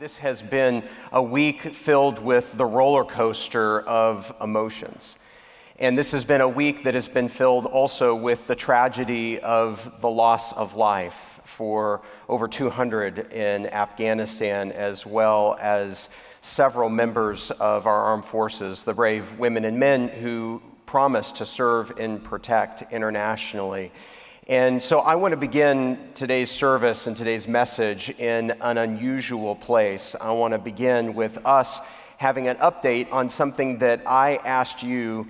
This has been a week filled with the roller coaster of emotions. And this has been a week that has been filled also with the tragedy of the loss of life for over 200 in Afghanistan, as well as several members of our armed forces, the brave women and men who promised to serve and protect internationally. And so I want to begin today's service and today's message in an unusual place. I want to begin with us having an update on something that I asked you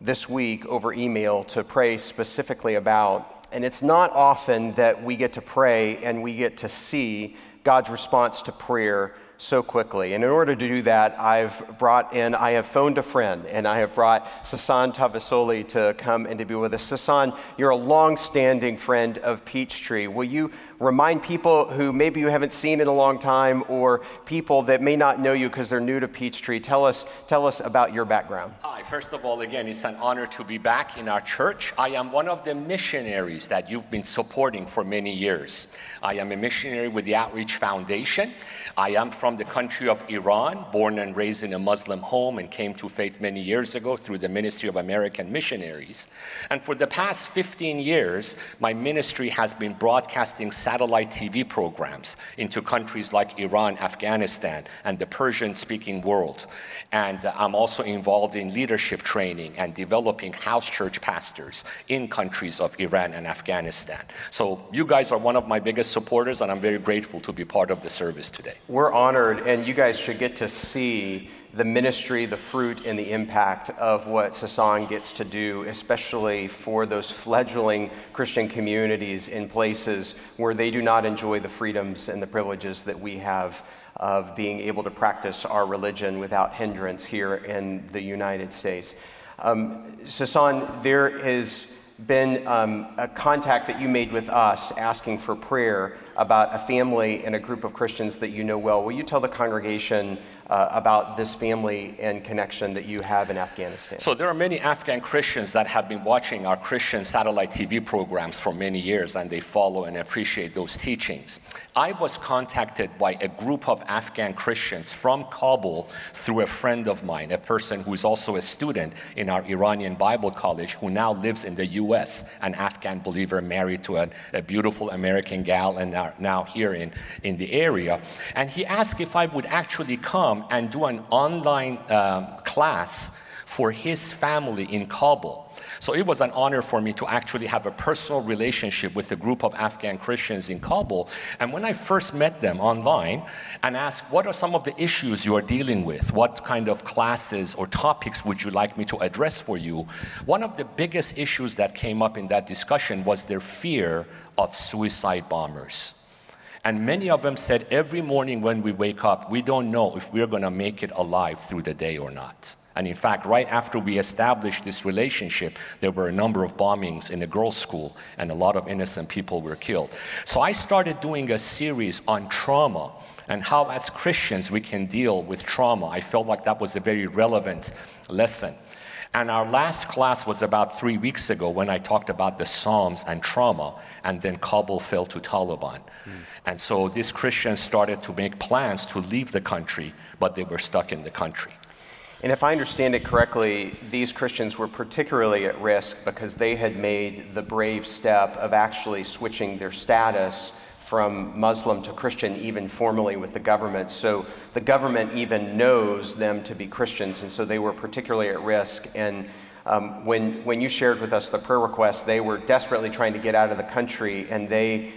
this week over email to pray specifically about. And it's not often that we get to pray and we get to see God's response to prayer so quickly. And in order to do that, I have phoned a friend, and I have brought Sasan Tavasoli to come and to be with us. Sasan, you're a long-standing friend of Peachtree. Will you remind people who maybe you haven't seen in a long time, or people that may not know you because they're new to Peachtree, tell us about your background. Hi, first of all, again, it's an honor to be back in our church. I am one of the missionaries that you've been supporting for many years. I am a missionary with the Outreach Foundation. I am from the country of Iran, born and raised in a Muslim home, and came to faith many years ago through the Ministry of American Missionaries. And for the past 15 years, my ministry has been broadcasting satellite TV programs into countries like Iran, Afghanistan, and the Persian-speaking world. And I'm also involved in leadership training and developing house church pastors in countries of Iran and Afghanistan. So you guys are one of my biggest supporters, and I'm very grateful to be part of the service today. We're honored, and you guys should get to see the ministry, the fruit, and the impact of what Sasan gets to do, especially for those fledgling Christian communities in places where they do not enjoy the freedoms and the privileges that we have of being able to practice our religion without hindrance here in the United States. Sasan, there has been a contact that you made with us asking for prayer about a family and a group of Christians that you know well. Will you tell the congregation about this family and connection that you have in Afghanistan? So there are many Afghan Christians that have been watching our Christian satellite TV programs for many years, and they follow and appreciate those teachings. I was contacted by a group of Afghan Christians from Kabul through a friend of mine, a person who is also a student in our Iranian Bible college, who now lives in the U.S., an Afghan believer married to a beautiful American gal, and now here in the area. And he asked if I would actually come and do an online class for his family in Kabul. So it was an honor for me to actually have a personal relationship with a group of Afghan Christians in Kabul. And when I first met them online and asked, what are some of the issues you are dealing with? What kind of classes or topics would you like me to address for you? One of the biggest issues that came up in that discussion was their fear of suicide bombers. And many of them said, every morning when we wake up, we don't know if we're going to make it alive through the day or not. And in fact, right after we established this relationship, there were a number of bombings in a girls' school, and a lot of innocent people were killed. So I started doing a series on trauma and how, as Christians, we can deal with trauma. I felt like that was a very relevant lesson. And our last class was about 3 weeks ago, when I talked about the Psalms and trauma, and then Kabul fell to Taliban. And so these Christians started to make plans to leave the country, but they were stuck in the country. And if I understand it correctly, these Christians were particularly at risk because they had made the brave step of actually switching their status from Muslim to Christian, even formally with the government. So the government even knows them to be Christians, and so they were particularly at risk. And when you shared with us the prayer request, they were desperately trying to get out of the country, and they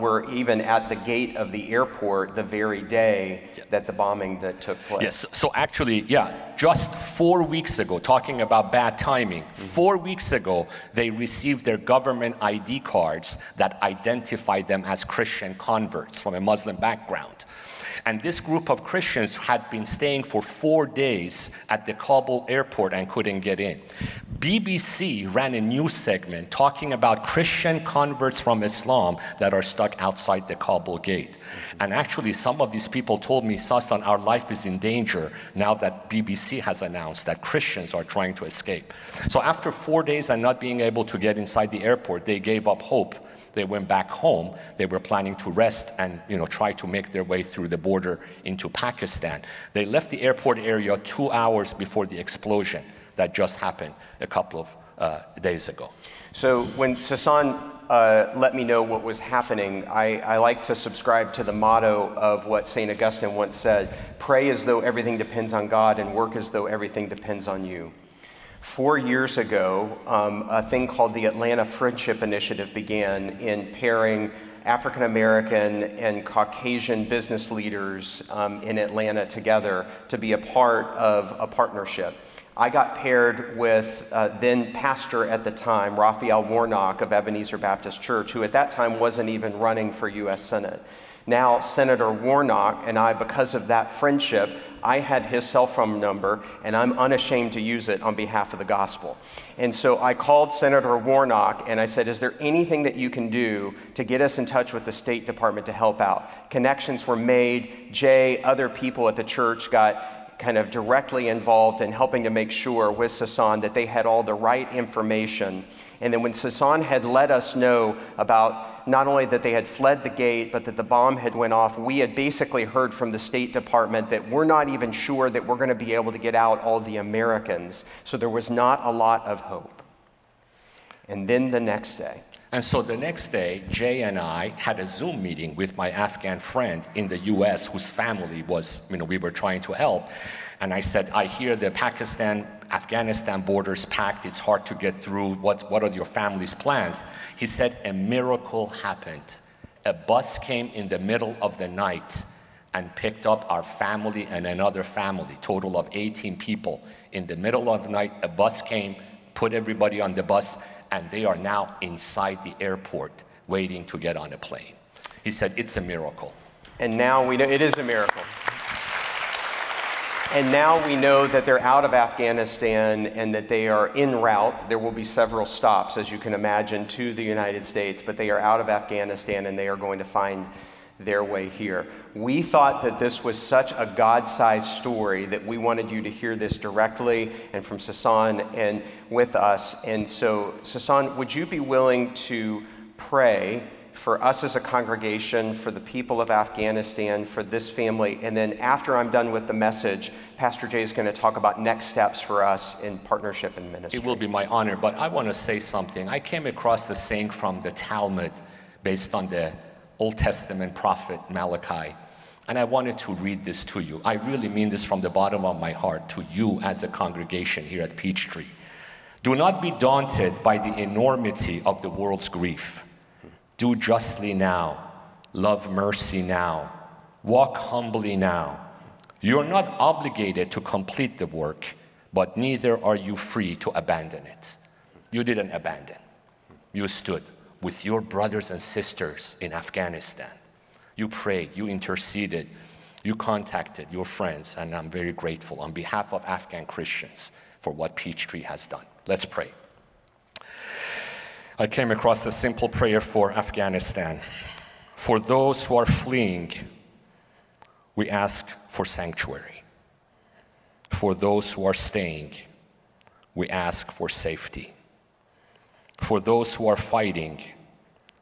were even at the gate of the airport the very day that the bombing that took place. Yes, so actually, yeah, just 4 weeks ago, talking about bad timing, 4 weeks ago, they received their government ID cards that identified them as Christian converts from a Muslim background. And this group of Christians had been staying for 4 days at the Kabul airport and couldn't get in. BBC ran a news segment talking about Christian converts from Islam that are stuck outside the Kabul gate. And actually, some of these people told me, Sasan, our life is in danger now that BBC has announced that Christians are trying to escape. So after 4 days and not being able to get inside the airport, they gave up hope They went back home. They were planning to rest and, try to make their way through the border into Pakistan. They left the airport area 2 hours before the explosion that just happened a couple of days ago. So when Sasan let me know what was happening, I like to subscribe to the motto of what St. Augustine once said: pray as though everything depends on God and work as though everything depends on you. 4 years ago, a thing called the Atlanta Friendship Initiative began in pairing African American and Caucasian business leaders in Atlanta together to be a part of a partnership. I got paired with then pastor at the time, Raphael Warnock of Ebenezer Baptist Church, who at that time wasn't even running for U.S. Senate. Now, Senator Warnock and I, because of that friendship, I had his cell phone number, and I'm unashamed to use it on behalf of the gospel. And so I called Senator Warnock, and I said, is there anything that you can do to get us in touch with the State Department to help out? Connections were made. Jay, other people at the church got kind of directly involved in helping to make sure with Sasan that they had all the right information. And then when Sasan had let us know about not only that they had fled the gate, but that the bomb had went off, we had basically heard from the State Department that we're not even sure that we're going to be able to get out all the Americans. So there was not a lot of hope. And then the next day. And so the next day, Jay and I had a Zoom meeting with my Afghan friend in the U.S. whose family was, we were trying to help. And I said, I hear the Pakistan-Afghanistan border's packed. It's hard to get through. What are your family's plans? He said, a miracle happened. A bus came in the middle of the night and picked up our family and another family, total of 18 people. In the middle of the night, a bus came, put everybody on the bus, and they are now inside the airport waiting to get on a plane. He said, it's a miracle. And now we know it is a miracle. And now we know that they're out of Afghanistan and that they are en route. There will be several stops, as you can imagine, to the United States, but they are out of Afghanistan and they are going to find their way here. We thought that this was such a God-sized story that we wanted you to hear this directly and from Sasan and with us. And so, Sasan, would you be willing to pray for us as a congregation, for the people of Afghanistan, for this family? And then after I'm done with the message, Pastor Jay is going to talk about next steps for us in partnership and ministry. It will be my honor, but I want to say something. I came across a saying from the Talmud based on the Old Testament prophet Malachi, and I wanted to read this to you. I really mean this from the bottom of my heart to you as a congregation here at Peachtree. Do not be daunted by the enormity of the world's grief. Do justly now, love mercy now, walk humbly now. You are not obligated to complete the work, but neither are you free to abandon it. You didn't abandon. You stood with your brothers and sisters in Afghanistan. You prayed, you interceded, you contacted your friends, and I'm very grateful on behalf of Afghan Christians for what Peachtree has done. Let's pray. I came across a simple prayer for Afghanistan. For those who are fleeing, we ask for sanctuary. For those who are staying, we ask for safety. For those who are fighting,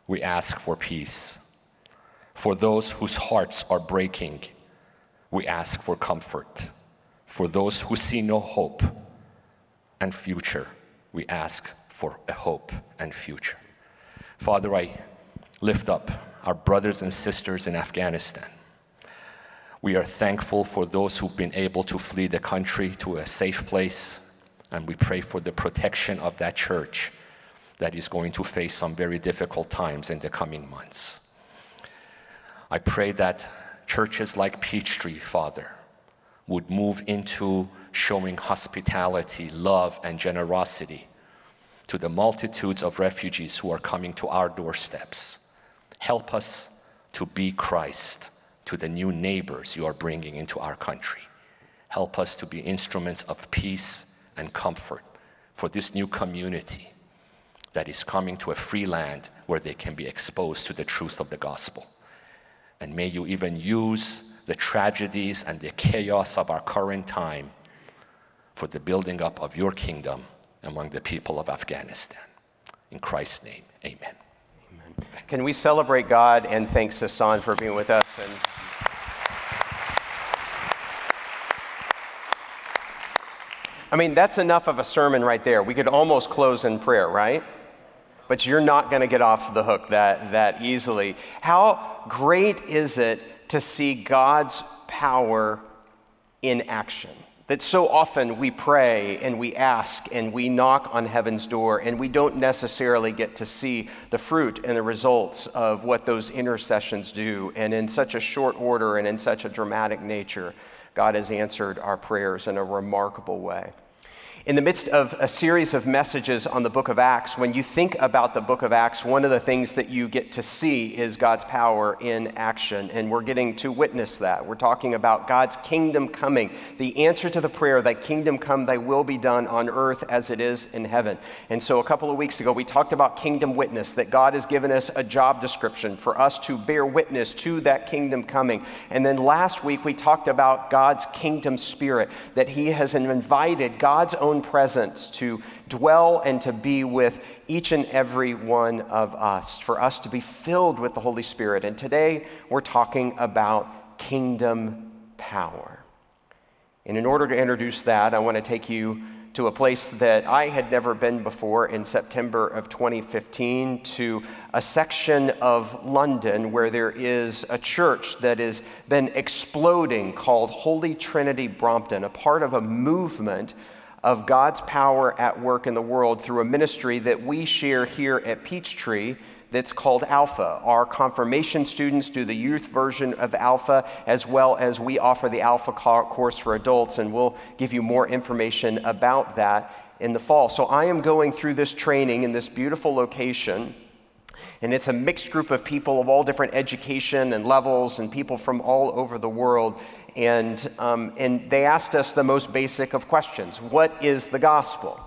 we ask for peace. For those whose hearts are breaking, we ask for comfort. For those who see no hope and future, we ask for a hope and future. Father, I lift up our brothers and sisters in Afghanistan. We are thankful for those who've been able to flee the country to a safe place, and we pray for the protection of that church that is going to face some very difficult times in the coming months. I pray that churches like Peachtree, Father, would move into showing hospitality, love, and generosity to the multitudes of refugees who are coming to our doorsteps. Help us to be Christ to the new neighbors you are bringing into our country. Help us to be instruments of peace and comfort for this new community that is coming to a free land where they can be exposed to the truth of the gospel. And may you even use the tragedies and the chaos of our current time for the building up of your kingdom among the people of Afghanistan. In Christ's name, amen. Amen. Can we celebrate God and thank Sasan for being with us? And I mean, that's enough of a sermon right there. We could almost close in prayer, right? But you're not going to get off the hook that easily. How great is it to see God's power in action? That so often we pray and we ask and we knock on heaven's door and we don't necessarily get to see the fruit and the results of what those intercessions do. And in such a short order and in such a dramatic nature, God has answered our prayers in a remarkable way. In the midst of a series of messages on the book of Acts, when you think about the book of Acts, one of the things that you get to see is God's power in action, and we're getting to witness that. We're talking about God's kingdom coming, the answer to the prayer, thy kingdom come, thy will be done on earth as it is in heaven. And so a couple of weeks ago, we talked about kingdom witness, that God has given us a job description for us to bear witness to that kingdom coming. And then last week, we talked about God's kingdom spirit, that he has invited God's own presence to dwell and to be with each and every one of us, for us to be filled with the Holy Spirit. And today we're talking about kingdom power. And in order to introduce that, I want to take you to a place that I had never been before in September of 2015, to a section of London where there is a church that has been exploding called Holy Trinity Brompton, a part of a movement of God's power at work in the world through a ministry that we share here at Peachtree that's called Alpha. Our confirmation students do the youth version of Alpha, as well as we offer the Alpha course for adults, and we'll give you more information about that in the fall. So I am going through this training in this beautiful location, and it's a mixed group of people of all different education and levels and people from all over the world. And they asked us the most basic of questions. What is the gospel?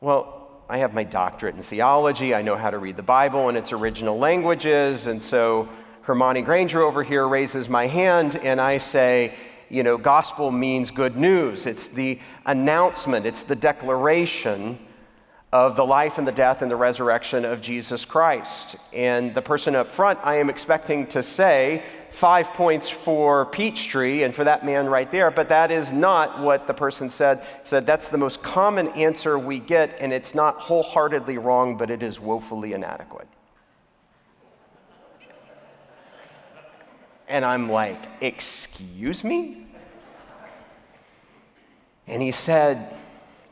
Well, I have my doctorate in theology. I know how to read the Bible in its original languages. And so Hermione Granger over here raises my hand and I say, you know, gospel means good news. It's the announcement. It's the declaration of the life and the death and the resurrection of Jesus Christ. And the person up front, I am expecting to say 5 points for Peachtree and for that man right there, but that is not what the person said. That's the most common answer we get, and it's not wholeheartedly wrong, but it is woefully inadequate. And I'm like, excuse me? And he said,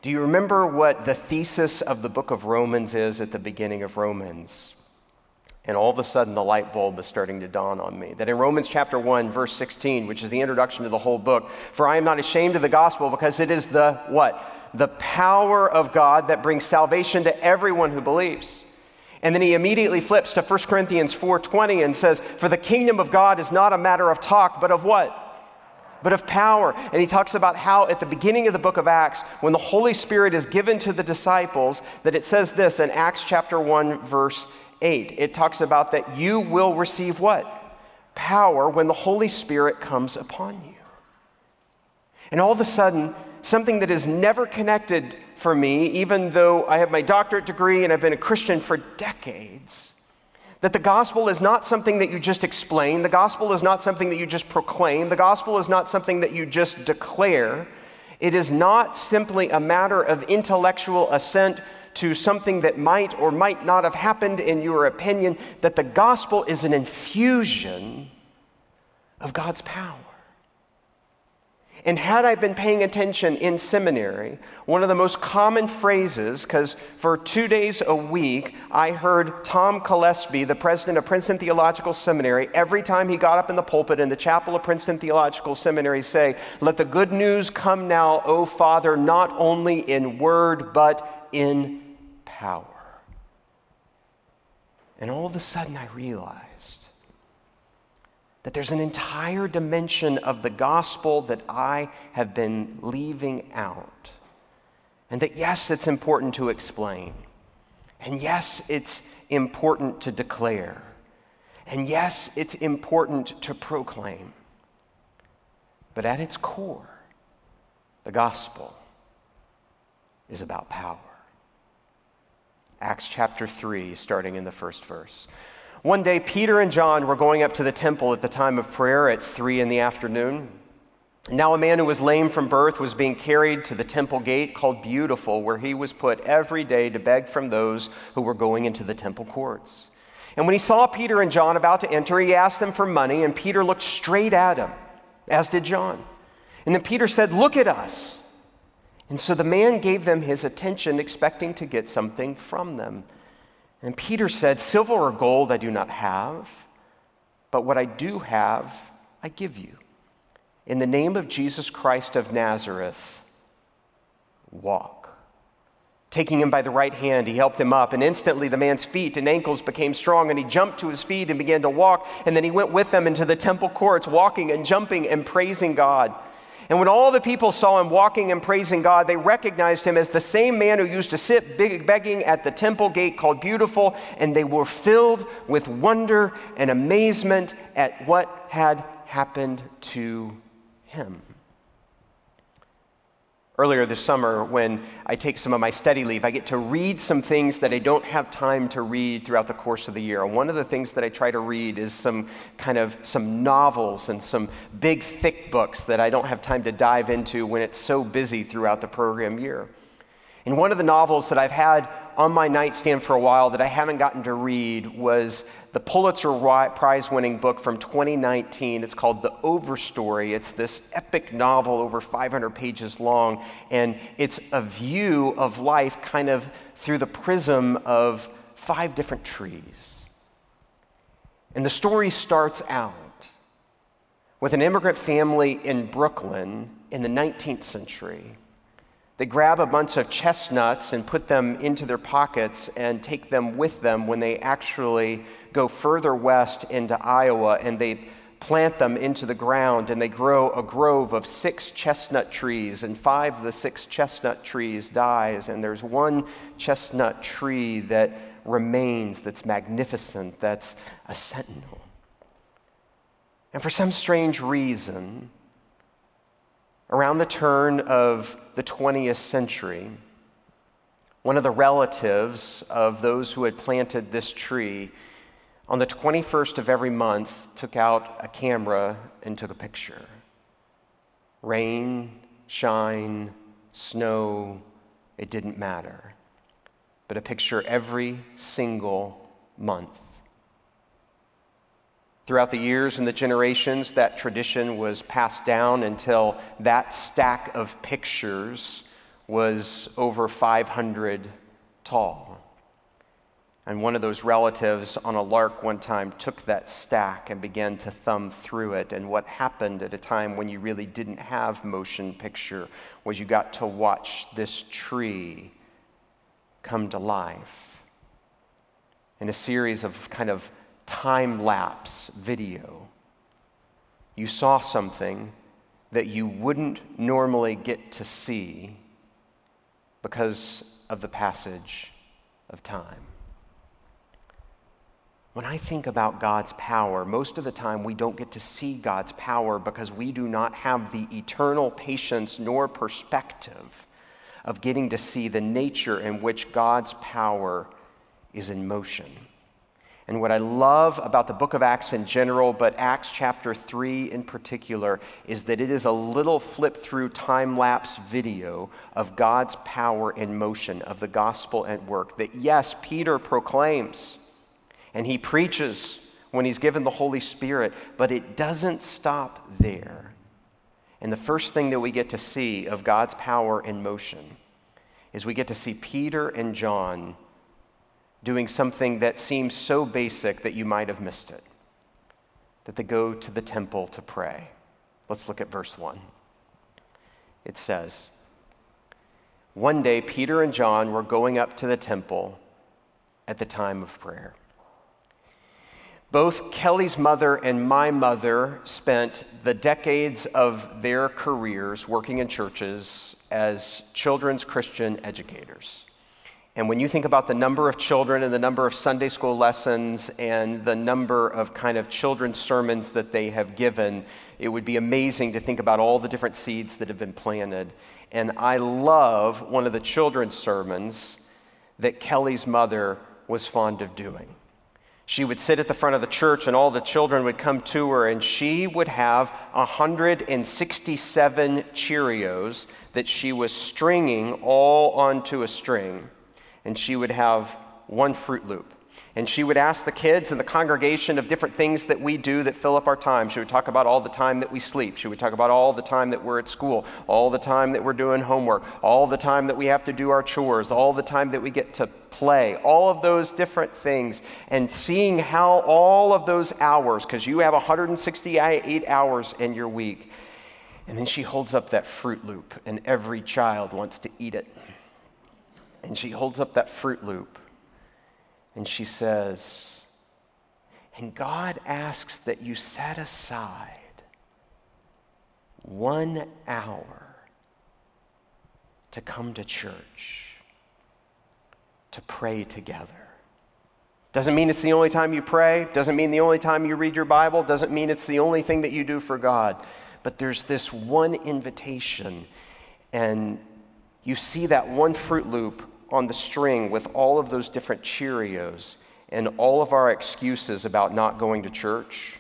do you remember what the thesis of the book of Romans is at the beginning of Romans? And all of a sudden, the light bulb is starting to dawn on me. That in Romans chapter 1, verse 16, which is the introduction to the whole book, for I am not ashamed of the gospel because it is the what? The power of God that brings salvation to everyone who believes. And then he immediately flips to 1 Corinthians 4:20 and says, for the kingdom of God is not a matter of talk, but of what? But of power. And he talks about how at the beginning of the book of Acts, when the Holy Spirit is given to the disciples, that it says this in Acts chapter 1, verse 8. It talks about that you will receive what? Power when the Holy Spirit comes upon you. And all of a sudden, something that is never connected for me, even though I have my doctorate degree and I've been a Christian for decades, that the gospel is not something that you just explain. The gospel is not something that you just proclaim. The gospel is not something that you just declare. It is not simply a matter of intellectual assent to something that might or might not have happened in your opinion, that the gospel is an infusion of God's power. And had I been paying attention in seminary, one of the most common phrases, because for 2 days a week, I heard Tom Gillespie, the president of Princeton Theological Seminary, every time he got up in the pulpit in the chapel of Princeton Theological Seminary say, let the good news come now, O Father, not only in word, but in power. And all of a sudden I realized that there's an entire dimension of the gospel that I have been leaving out. And that yes, it's important to explain. And yes, it's important to declare. And yes, it's important to proclaim. But at its core, the gospel is about power. Acts chapter 3, starting in the first verse. One day, Peter and John were going up to the temple at the time of prayer at 3 p.m. Now a man who was lame from birth was being carried to the temple gate called Beautiful, where he was put every day to beg from those who were going into the temple courts. And when he saw Peter and John about to enter, he asked them for money, and Peter looked straight at him, as did John. And then Peter said, "Look at us." And so the man gave them his attention, expecting to get something from them. And Peter said, "Silver or gold I do not have, but what I do have I give you. In the name of Jesus Christ of Nazareth, walk." Taking him by the right hand, he helped him up, and instantly the man's feet and ankles became strong, and he jumped to his feet and began to walk, and then he went with them into the temple courts, walking and jumping and praising God. And when all the people saw him walking and praising God, they recognized him as the same man who used to sit begging at the temple gate called Beautiful, and they were filled with wonder and amazement at what had happened to him. Earlier this summer, when I take some of my study leave, I get to read some things that I don't have time to read throughout the course of the year. And one of the things that I try to read is some novels and some big, thick books that I don't have time to dive into when it's so busy throughout the program year. And one of the novels that I've had on my nightstand for a while that I haven't gotten to read was the Pulitzer Prize-winning book from 2019. It's called The Overstory. It's this epic novel over 500 pages long, and it's a view of life kind of through the prism of 5 different trees. And the story starts out with an immigrant family in Brooklyn in the 19th century. They grab a bunch of chestnuts and put them into their pockets and take them with them when they actually go further west into Iowa, and they plant them into the ground, and they grow a grove of 6 chestnut trees, and 5 of the 6 chestnut trees dies, and there's one chestnut tree that remains that's magnificent, that's a sentinel. And for some strange reason, around the turn of the 20th century, one of the relatives of those who had planted this tree, on the 21st of every month, took out a camera and took a picture. Rain, shine, snow, it didn't matter. But a picture every single month. Throughout the years and the generations, that tradition was passed down until that stack of pictures was over 500 tall. And one of those relatives, on a lark one time, took that stack and began to thumb through it. And what happened at a time when you really didn't have motion picture was you got to watch this tree come to life in a series of kind of time-lapse video. You saw something that you wouldn't normally get to see because of the passage of time. When I think about God's power, most of the time we don't get to see God's power because we do not have the eternal patience nor perspective of getting to see the nature in which God's power is in motion. And what I love about the book of Acts in general, but Acts chapter 3 in particular, is that it is a little flip-through time-lapse video of God's power in motion, of the gospel at work, that yes, Peter proclaims and he preaches when he's given the Holy Spirit, but it doesn't stop there. And the first thing that we get to see of God's power in motion is we get to see Peter and John doing something that seems so basic that you might have missed it, that they go to the temple to pray. Let's look at verse 1. It says, "One day Peter and John were going up to the temple at the time of prayer." Both Kelly's mother and my mother spent the decades of their careers working in churches as children's Christian educators. And when you think about the number of children and the number of Sunday school lessons and the number of kind of children's sermons that they have given, it would be amazing to think about all the different seeds that have been planted. And I love one of the children's sermons that Kelly's mother was fond of doing. She would sit at the front of the church and all the children would come to her, and she would have 167 Cheerios that she was stringing all onto a string, and she would have one Fruit Loop. And she would ask the kids and the congregation of different things that we do that fill up our time. She would talk about all the time that we sleep. She would talk about all the time that we're at school, all the time that we're doing homework, all the time that we have to do our chores, all the time that we get to play, all of those different things. And seeing how all of those hours, because you have 168 hours in your week, and then she holds up that Fruit Loop, and every child wants to eat it. And she holds up that Fruit Loop, and she says, and God asks that you set aside 1 hour to come to church, to pray together. Doesn't mean it's the only time you pray. Doesn't mean the only time you read your Bible. Doesn't mean it's the only thing that you do for God. But there's this one invitation, and you see that one Fruit Loop on the string with all of those different Cheerios, and all of our excuses about not going to church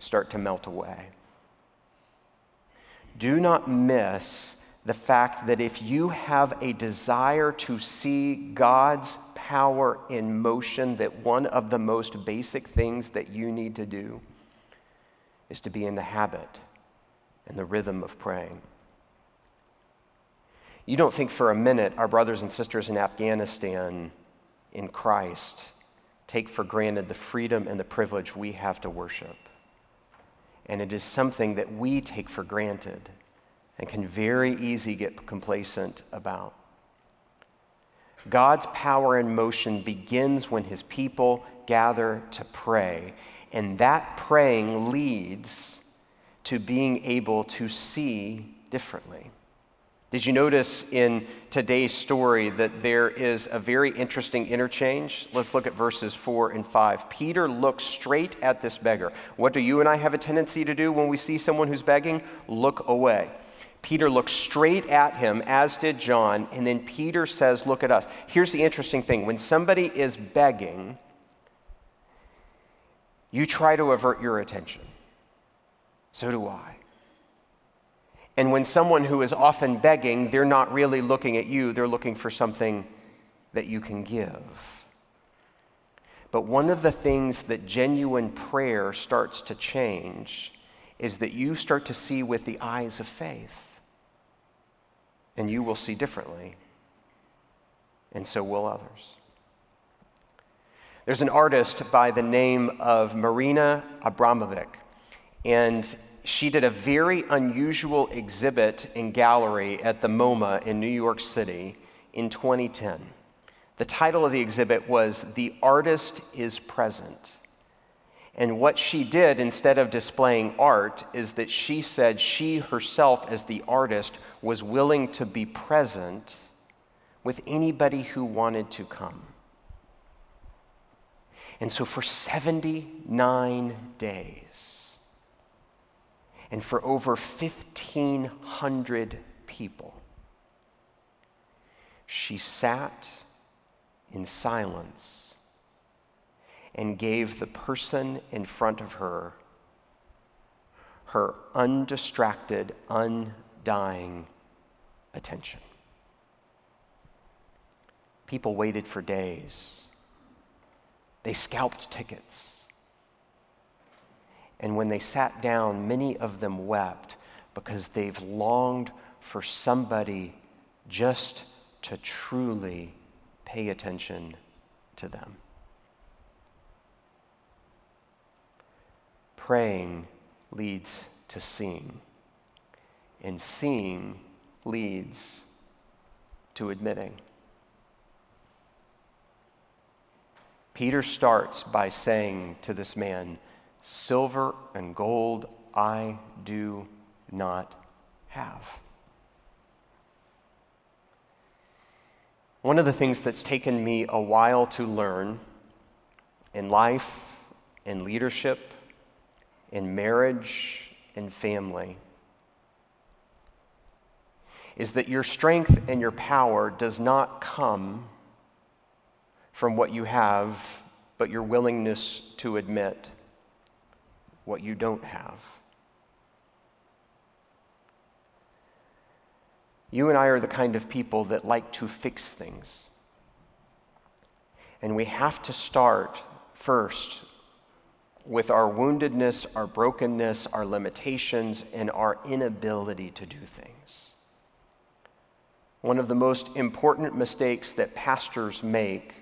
start to melt away. Do not miss the fact that if you have a desire to see God's power in motion, that one of the most basic things that you need to do is to be in the habit and the rhythm of praying. You don't think for a minute our brothers and sisters in Afghanistan in Christ take for granted the freedom and the privilege we have to worship. And it is something that we take for granted and can very easily get complacent about. God's power in motion begins when his people gather to pray, and that praying leads to being able to see differently. Did you notice in today's story that there is a very interesting interchange? Let's look at verses 4 and 5. Peter looks straight at this beggar. What do you and I have a tendency to do when we see someone who's begging? Look away. Peter looks straight at him, as did John, and then Peter says, look at us. Here's the interesting thing. When somebody is begging, you try to avert your attention. So do I. And when someone who is often begging, they're not really looking at you, they're looking for something that you can give. But one of the things that genuine prayer starts to change is that you start to see with the eyes of faith, and you will see differently, and so will others. There's an artist by the name of Marina Abramovic, and she did a very unusual exhibit and gallery at the MoMA in New York City in 2010. The title of the exhibit was The Artist is Present. And what she did instead of displaying art is that she said she herself as the artist was willing to be present with anybody who wanted to come. And so for 79 days, and for over 1,500 people, she sat in silence and gave the person in front of her her undistracted, undying attention. People waited for days. They scalped tickets. And when they sat down, many of them wept because they've longed for somebody just to truly pay attention to them. Praying leads to seeing, and seeing leads to admitting. Peter starts by saying to this man, silver and gold I do not have. One of the things that's taken me a while to learn in life, in leadership, in marriage, in family, is that your strength and your power does not come from what you have, but your willingness to admit what you don't have. You and I are the kind of people that like to fix things. And we have to start first with our woundedness, our brokenness, our limitations, and our inability to do things. One of the most important mistakes that pastors make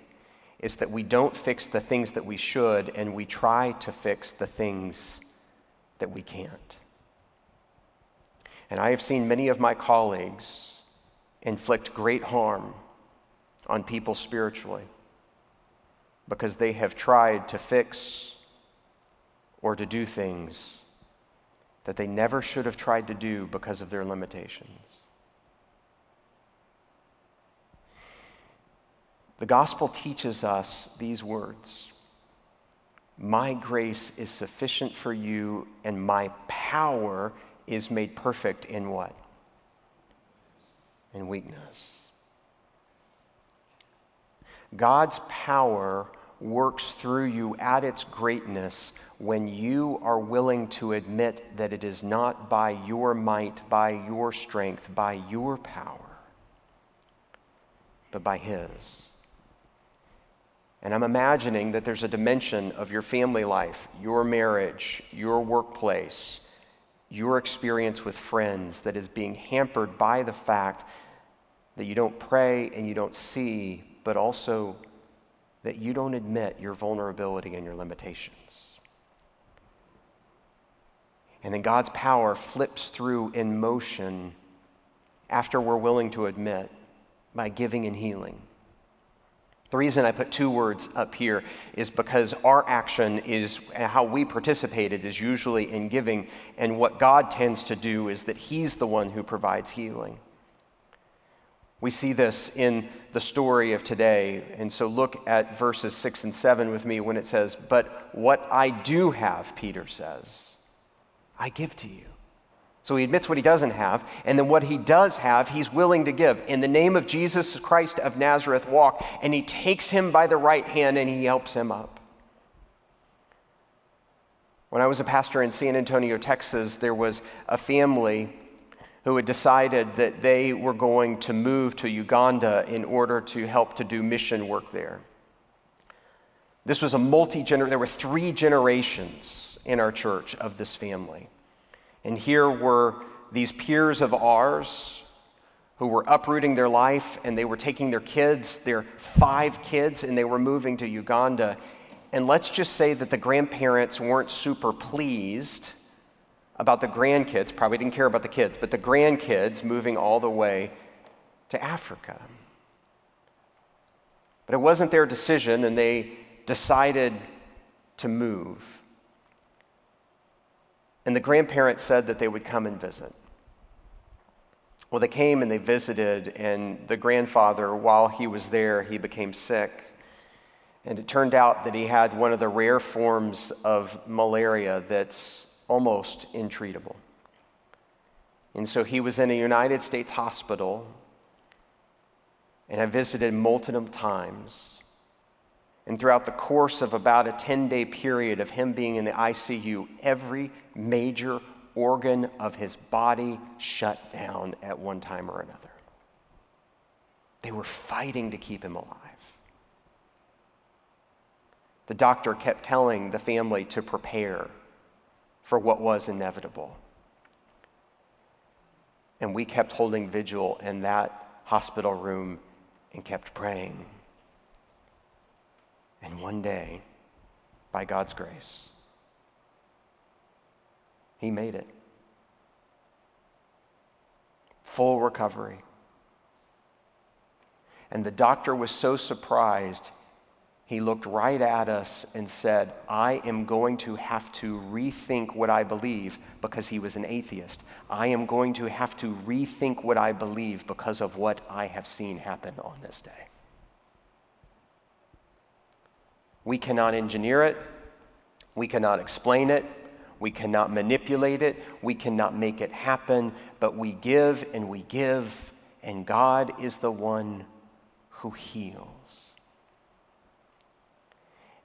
is that we don't fix the things that we should, and we try to fix the things that we can't. And I have seen many of my colleagues inflict great harm on people spiritually because they have tried to fix or to do things that they never should have tried to do because of their limitations. The gospel teaches us these words: "My grace is sufficient for you, and my power is made perfect in what? In weakness." God's power works through you at its greatness when you are willing to admit that it is not by your might, by your strength, by your power, but by His. And I'm imagining that there's a dimension of your family life, your marriage, your workplace, your experience with friends that is being hampered by the fact that you don't pray and you don't see, but also that you don't admit your vulnerability and your limitations. And then God's power flips through in motion after we're willing to admit by giving and healing. The reason I put two words up here is because our action is how we participated is usually in giving, and what God tends to do is that He's the one who provides healing. We see this in the story of today, and so look at verses 6 and 7 with me when it says, "But what I do have," Peter says, "I give to you." So he admits what he doesn't have, and then what he does have, he's willing to give. "In the name of Jesus Christ of Nazareth, walk." And he takes him by the right hand and he helps him up. When I was a pastor in San Antonio, Texas, there was a family who had decided that they were going to move to Uganda in order to help to do mission work there. This was a there were 3 generations in our church of this family. And here were these peers of ours who were uprooting their life, and they were taking their kids, their 5 kids, and they were moving to Uganda. And let's just say that the grandparents weren't super pleased about the grandkids, probably didn't care about the kids, but the grandkids moving all the way to Africa. But it wasn't their decision, and they decided to move. And the grandparents said that they would come and visit. Well, they came and they visited, and the grandfather, while he was there, he became sick. And it turned out that he had one of the rare forms of malaria that's almost intreatable. And so he was in a United States hospital, and I visited multiple times. And throughout the course of about a 10-day period of him being in the ICU, every major organ of his body shut down at one time or another. They were fighting to keep him alive. The doctor kept telling the family to prepare for what was inevitable. And we kept holding vigil in that hospital room and kept praying. And one day, by God's grace, he made it. Full recovery. And the doctor was so surprised, he looked right at us and said, "I am going to have to rethink what I believe," because he was an atheist. "I am going to have to rethink what I believe because of what I have seen happen on this day." We cannot engineer it. We cannot explain it. We cannot manipulate it. We cannot make it happen. But we give, and God is the one who heals.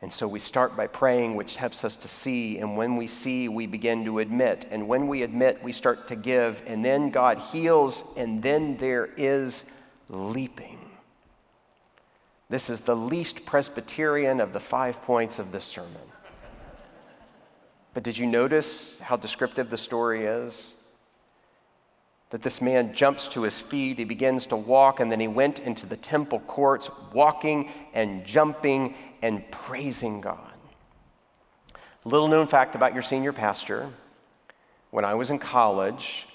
And so we start by praying, which helps us to see. And when we see, we begin to admit. And when we admit, we start to give. And then God heals, and then there is leaping. This is the least Presbyterian of the 5 points of this sermon. But did you notice how descriptive the story is? That this man jumps to his feet, he begins to walk, and then he went into the temple courts, walking and jumping and praising God. Little known fact about your senior pastor: when I was in college,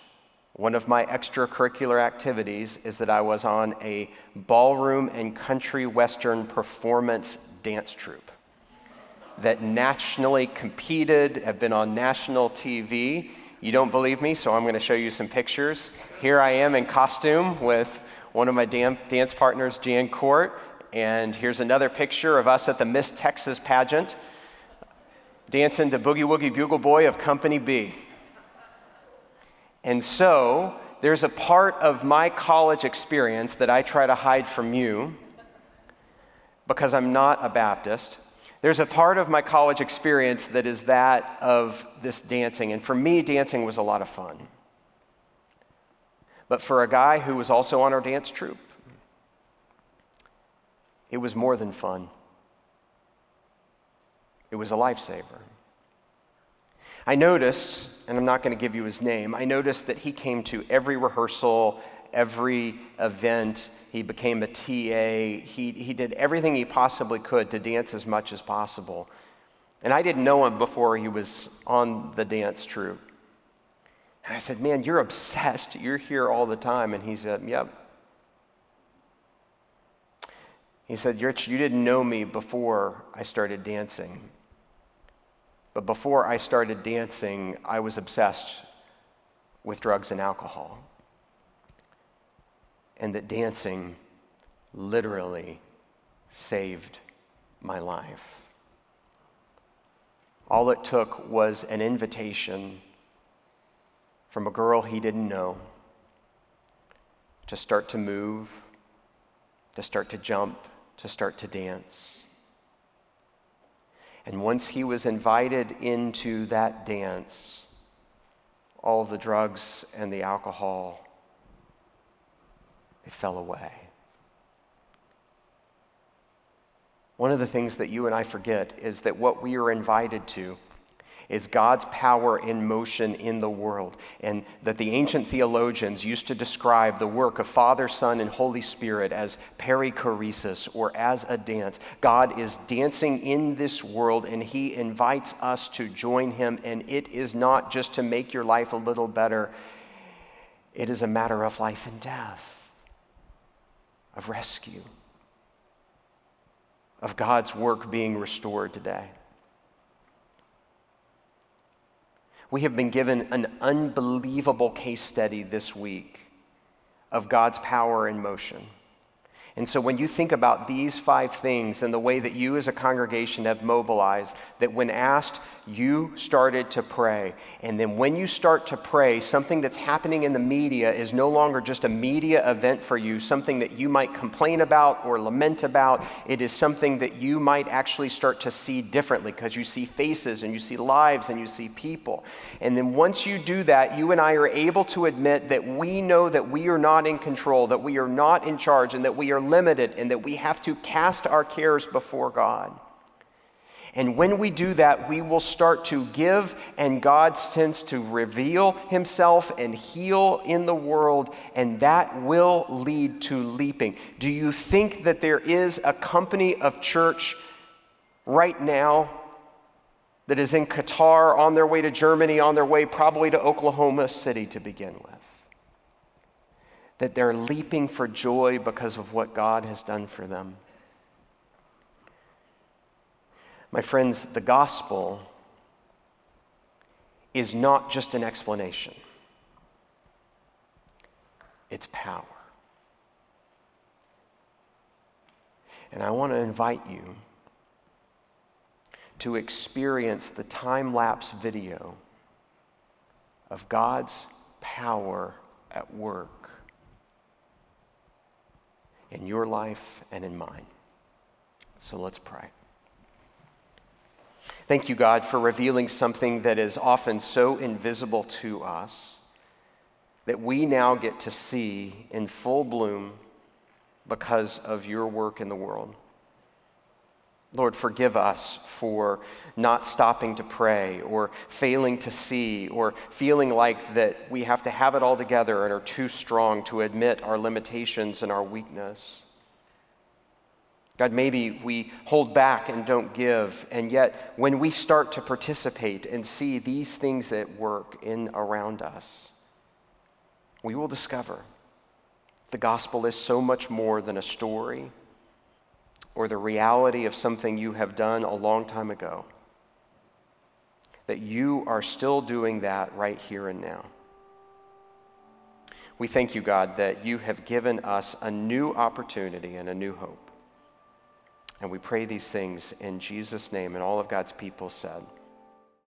one of my extracurricular activities is that I was on a ballroom and country western performance dance troupe that nationally competed, have been on national TV. You don't believe me, so I'm going to show you some pictures. Here I am in costume with one of my dance partners, Jan Court, and here's another picture of us at the Miss Texas pageant, dancing to Boogie Woogie Bugle Boy of Company B. And so there's a part of my college experience that I try to hide from you because I'm not a Baptist. There's a part of my college experience that is that of this dancing. And for me, dancing was a lot of fun. But for a guy who was also on our dance troupe, it was more than fun. It was a lifesaver. I noticed, and I'm not going to give you his name, I noticed that he came to every rehearsal, every event. He became a TA. He did everything he possibly could to dance as much as possible. And I didn't know him before he was on the dance troupe. And I said, man, you're obsessed. You're here all the time. And he said, yep. He said, Rich, you didn't know me before I started dancing. But before I started dancing, I was obsessed with drugs and alcohol. And that dancing literally saved my life. All it took was an invitation from a girl he didn't know to start to move, to start to jump, to start to dance. And once he was invited into that dance, all the drugs and the alcohol, it fell away. One of the things that you and I forget is that what we are invited to is God's power in motion in the world, and that the ancient theologians used to describe the work of Father, Son, and Holy Spirit as perichoresis, or as a dance. God is dancing in this world, and he invites us to join him, and it is not just to make your life a little better. It is a matter of life and death, of rescue, of God's work being restored today. We have been given an unbelievable case study this week of God's power in motion. And so when you think about these 5 things and the way that you as a congregation have mobilized, that when asked, you started to pray. And then when you start to pray, something that's happening in the media is no longer just a media event for you, something that you might complain about or lament about. It is something that you might actually start to see differently because you see faces and you see lives and you see people. And then once you do that, you and I are able to admit that we know that we are not in control, that we are not in charge, and that we are limited, and that we have to cast our cares before God. And when we do that, we will start to give, and God tends to reveal himself and heal in the world, and that will lead to leaping. Do you think that there is a company of church right now that is in Qatar, on their way to Germany, on their way probably to Oklahoma City to begin with, that they're leaping for joy because of what God has done for them? My friends, the gospel is not just an explanation. It's power. And I want to invite you to experience the time-lapse video of God's power at work in your life and in mine. So let's pray. Thank you, God, for revealing something that is often so invisible to us that we now get to see in full bloom because of your work in the world. Lord, forgive us for not stopping to pray or failing to see or feeling like that we have to have it all together and are too strong to admit our limitations and our weakness. God, maybe we hold back and don't give, and yet when we start to participate and see these things at work in around us, we will discover the gospel is so much more than a story or the reality of something you have done a long time ago, that you are still doing that right here and now. We thank you, God, that you have given us a new opportunity and a new hope. And we pray these things in Jesus' name, and all of God's people said,